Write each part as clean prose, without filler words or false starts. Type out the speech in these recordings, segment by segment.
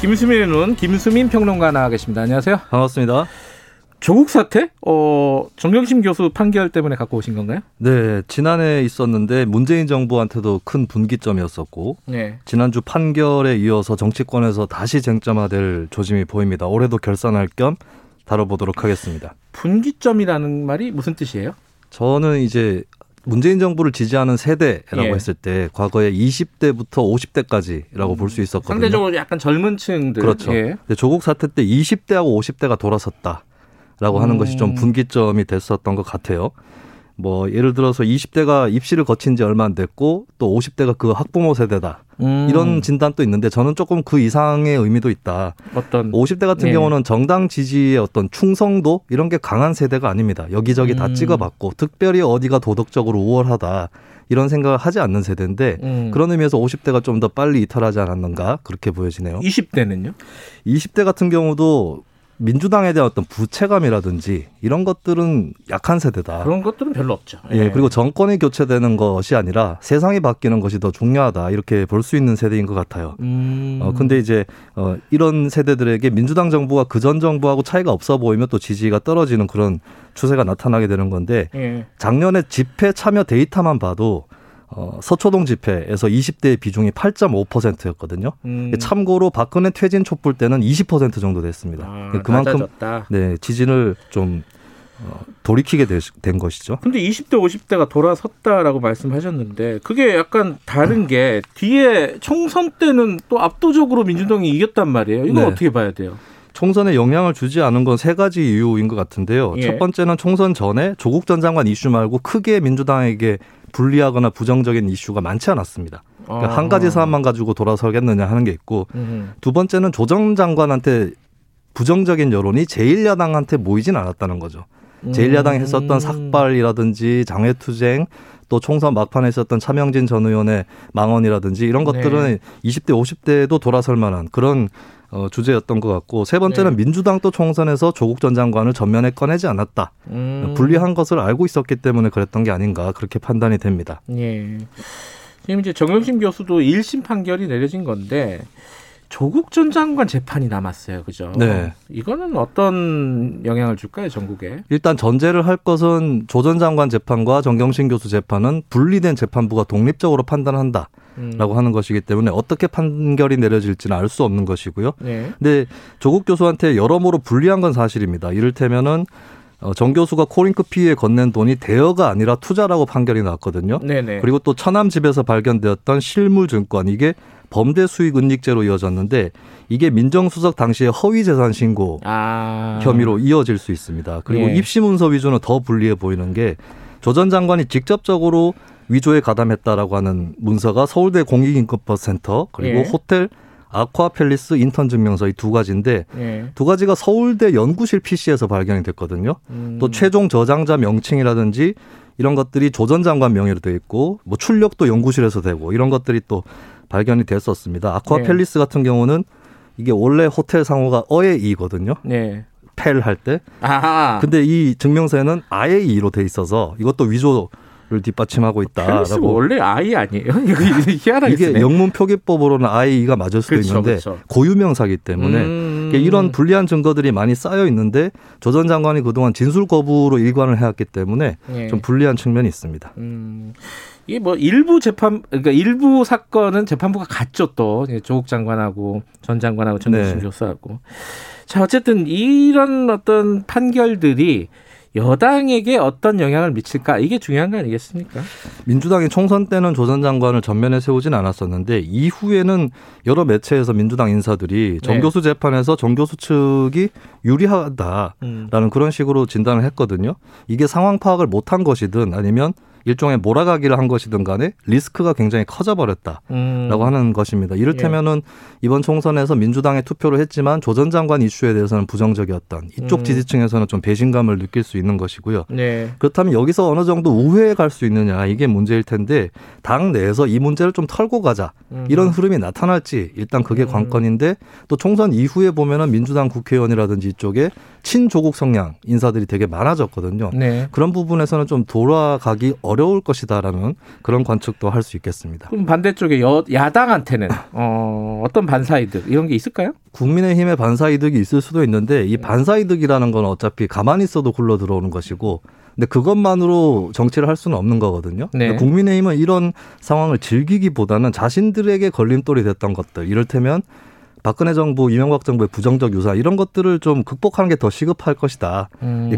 김수민의 눈, 김수민 평론가 나와 계십니다. 안녕하세요. 반갑습니다. 조국 사태? 정경심 교수 판결 때문에 갖고 오신 건가요? 네, 지난해 있었는데 문재인 정부한테도 큰 분기점이었었고, 네. 지난주 판결에 이어서 정치권에서 다시 쟁점화될 조짐이 보입니다. 올해도 결산할 겸 다뤄보도록 하겠습니다. 분기점이라는 말이 무슨 뜻이에요? 저는 이제 문재인 정부를 지지하는 세대라고 했을 때 과거에 20대부터 50대까지라고 볼 수 있었거든요. 상대적으로 약간 젊은 층들. 그렇죠. 예. 조국 사태 때 20대하고 50대가 돌아섰다. 라고 하는 것이 좀 분기점이 됐었던 것 같아요. 뭐 예를 들어서 20대가 입시를 거친 지 얼마 안 됐고 또 50대가 그 학부모 세대다. 이런 진단도 있는데 저는 조금 그 이상의 의미도 있다. 어떤 50대 같은 경우는 정당 지지의 어떤 충성도 이런 게 강한 세대가 아닙니다. 여기저기 다 찍어봤고 특별히 어디가 도덕적으로 우월하다. 이런 생각을 하지 않는 세대인데 그런 의미에서 50대가 좀 더 빨리 이탈하지 않았는가 그렇게 보여지네요. 20대는요? 20대 같은 경우도 민주당에 대한 어떤 부채감이라든지 이런 것들은 약한 세대다. 그런 것들은 별로 없죠. 예, 그리고 정권이 교체되는 것이 아니라 세상이 바뀌는 것이 더 중요하다. 이렇게 볼 수 있는 세대인 것 같아요. 근데 이제 이런 세대들에게 민주당 정부가 그전 정부하고 차이가 없어 보이면 또 지지가 떨어지는 그런 추세가 나타나게 되는 건데 작년에 집회 참여 데이터만 봐도 서초동 집회에서 20대의 비중이 8.5%였거든요. 참고로 박근혜 퇴진 촛불 때는 20% 정도 됐습니다. 아, 그만큼 네, 지진을 좀 돌이키게 된 것이죠. 근데 20대 50대가 돌아섰다라고 말씀하셨는데 그게 약간 다른 게 뒤에 총선 때는 또 압도적으로 민주당이 이겼단 말이에요. 이건 어떻게 봐야 돼요? 총선에 영향을 주지 않은 건 세 가지 이유인 것 같은데요. 첫 번째는 총선 전에 조국 전 장관 이슈 말고 크게 민주당에게 불리하거나 부정적인 이슈가 많지 않았습니다. 그러니까 한 가지 사안만 가지고 돌아서겠느냐 하는 게 있고 두 번째는 조 전 장관한테 부정적인 여론이 제1야당한테 모이진 않았다는 거죠. 제1야당이 했었던 삭발이라든지 장외투쟁 또 총선 막판에 있었던 차명진 전 의원의 망언이라든지 이런 것들은 20대 50대에도 돌아설 만한 그런 주제였던 것 같고 세 번째는 민주당도 총선에서 조국 전 장관을 전면에 꺼내지 않았다. 불리한 것을 알고 있었기 때문에 그랬던 게 아닌가 그렇게 판단이 됩니다. 예. 지금 이제 정경심 교수도 1심 판결이 내려진 건데 조국 전 장관 재판이 남았어요. 그죠? 네. 이거는 어떤 영향을 줄까요? 전국에. 일단 전제를 할 것은 조 전 장관 재판과 정경심 교수 재판은 분리된 재판부가 독립적으로 판단한다. 라고 하는 것이기 때문에 어떻게 판결이 내려질지는 알 수 없는 것이고요. 근데 조국 교수한테 여러모로 불리한 건 사실입니다. 이를테면은 정 교수가 코링크 피해에 건넨 돈이 대여가 아니라 투자라고 판결이 났거든요. 그리고 또 처남 집에서 발견되었던 실물증권 이게 범대 수익 은닉죄로 이어졌는데 이게 민정수석 당시의 허위재산 신고 혐의로 이어질 수 있습니다. 그리고 입시 문서 위조는 더 불리해 보이는 게 조 전 장관이 직접적으로 위조에 가담했다라고 하는 문서가 서울대 공익인권법센터 그리고 호텔 아쿠아팰리스 인턴 증명서 이 두 가지인데 두 가지가 서울대 연구실 PC에서 발견이 됐거든요. 또 최종 저장자 명칭이라든지 이런 것들이 조 전 장관 명의로 돼 있고 뭐 출력도 연구실에서 되고 이런 것들이 또 발견이 됐었습니다. 아쿠아팰리스 같은 경우는 이게 원래 호텔 상호가 어의 이거든요. 펠 할 때. 근데 이 증명서에는 아의 이로 돼 있어서 이것도 위조 를 뒷받침하고 있다라고. 원래 아이 아니에요? 희한하게 이게 쓰네. 영문 표기법으로는 아이가 맞을 수도 있는데 고유명사기 때문에 이런 불리한 증거들이 많이 쌓여 있는데 조 전 장관이 그동안 진술 거부로 일관을 해왔기 때문에 좀 불리한 측면이 있습니다. 이게 뭐 일부 사건은 재판부가 갔죠 또 조국 장관하고 전 장관하고 정경심 교수하고. 자 어쨌든 이런 어떤 판결들이. 여당에게 어떤 영향을 미칠까? 이게 중요한 거 아니겠습니까? 민주당이 총선 때는 조 전 장관을 전면에 세우진 않았었는데 이후에는 여러 매체에서 민주당 인사들이 정 교수 재판에서 정 교수 측이 유리하다라는 그런 식으로 진단을 했거든요. 이게 상황 파악을 못한 것이든 아니면 일종의 몰아가기를 한 것이든 간에 리스크가 굉장히 커져버렸다라고 하는 것입니다. 이를테면은 이번 총선에서 민주당에 투표를 했지만 조 전 장관 이슈에 대해서는 부정적이었던 이쪽 지지층에서는 좀 배신감을 느낄 수 있는 것이고요. 네. 그렇다면 여기서 어느 정도 우회에 갈 수 있느냐, 이게 문제일 텐데 당 내에서 이 문제를 좀 털고 가자 이런 흐름이 나타날지 일단 그게 관건인데, 또 총선 이후에 보면은 민주당 국회의원이라든지 이쪽에 친조국 성향 인사들이 되게 많아졌거든요. 네. 그런 부분에서는 좀 돌아가기 어려울 것이다라는 그런 관측도 할 수 있겠습니다. 그럼 반대쪽에 야당한테는 어떤 반사이득 이런 게 있을까요? 국민의힘의 반사이득이 있을 수도 있는데 이 반사이득이라는 건 어차피 가만히 있어도 굴러 들어오는 것이고, 근데 그것만으로 정치를 할 수는 없는 거거든요. 네. 국민의힘은 이런 상황을 즐기기보다는 자신들에게 걸림돌이 됐던 것들, 이를테면 박근혜 정부, 이명박 정부의 부정적 유산 이런 것들을 좀 극복하는 게 더 시급할 것이다.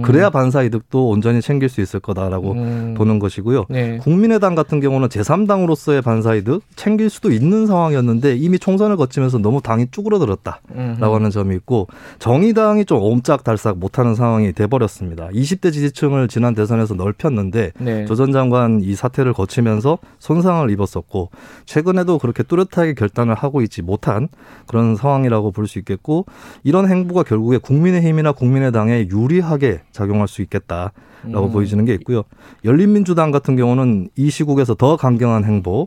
그래야 반사이득도 온전히 챙길 수 있을 거다라고 보는 것이고요. 네. 국민의당 같은 경우는 제3당으로서의 반사이득 챙길 수도 있는 상황이었는데 이미 총선을 거치면서 너무 당이 쭈그러들었다라고 하는 점이 있고, 정의당이 좀 옴짝달싹 못하는 상황이 돼버렸습니다. 20대 지지층을 지난 대선에서 넓혔는데 네. 조 전 장관 이 사태를 거치면서 손상을 입었었고, 최근에도 그렇게 뚜렷하게 결단을 하고 있지 못한 그런 상황이라고 볼 수 있겠고, 이런 행보가 결국에 국민의힘이나 국민의당에 유리하게 작용할 수 있겠다라고 보여지는 게 있고요. 열린민주당 같은 경우는 이 시국에서 더 강경한 행보,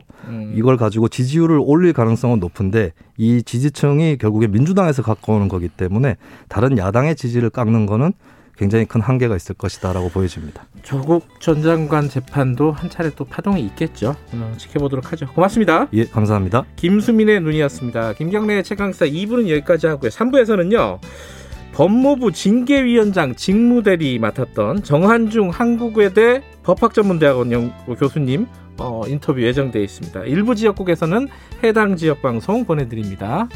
이걸 가지고 지지율을 올릴 가능성은 높은데 이 지지층이 결국에 민주당에서 갖고 오는 거기 때문에 다른 야당의 지지를 깎는 거는 굉장히 큰 한계가 있을 것이다라고 보여집니다. 조국 전 장관 재판도 한 차례 또 파동이 있겠죠. 지켜보도록 하죠. 고맙습니다. 예, 감사합니다. 김수민의 눈이었습니다. 김경래의 최강시사 2부는 여기까지 하고요. 3부에서는요. 법무부 징계위원장 직무대리 맡았던 정한중 한국외대 법학전문대학원 교수님 인터뷰 예정되어 있습니다. 일부 지역국에서는 해당 지역 방송 보내드립니다.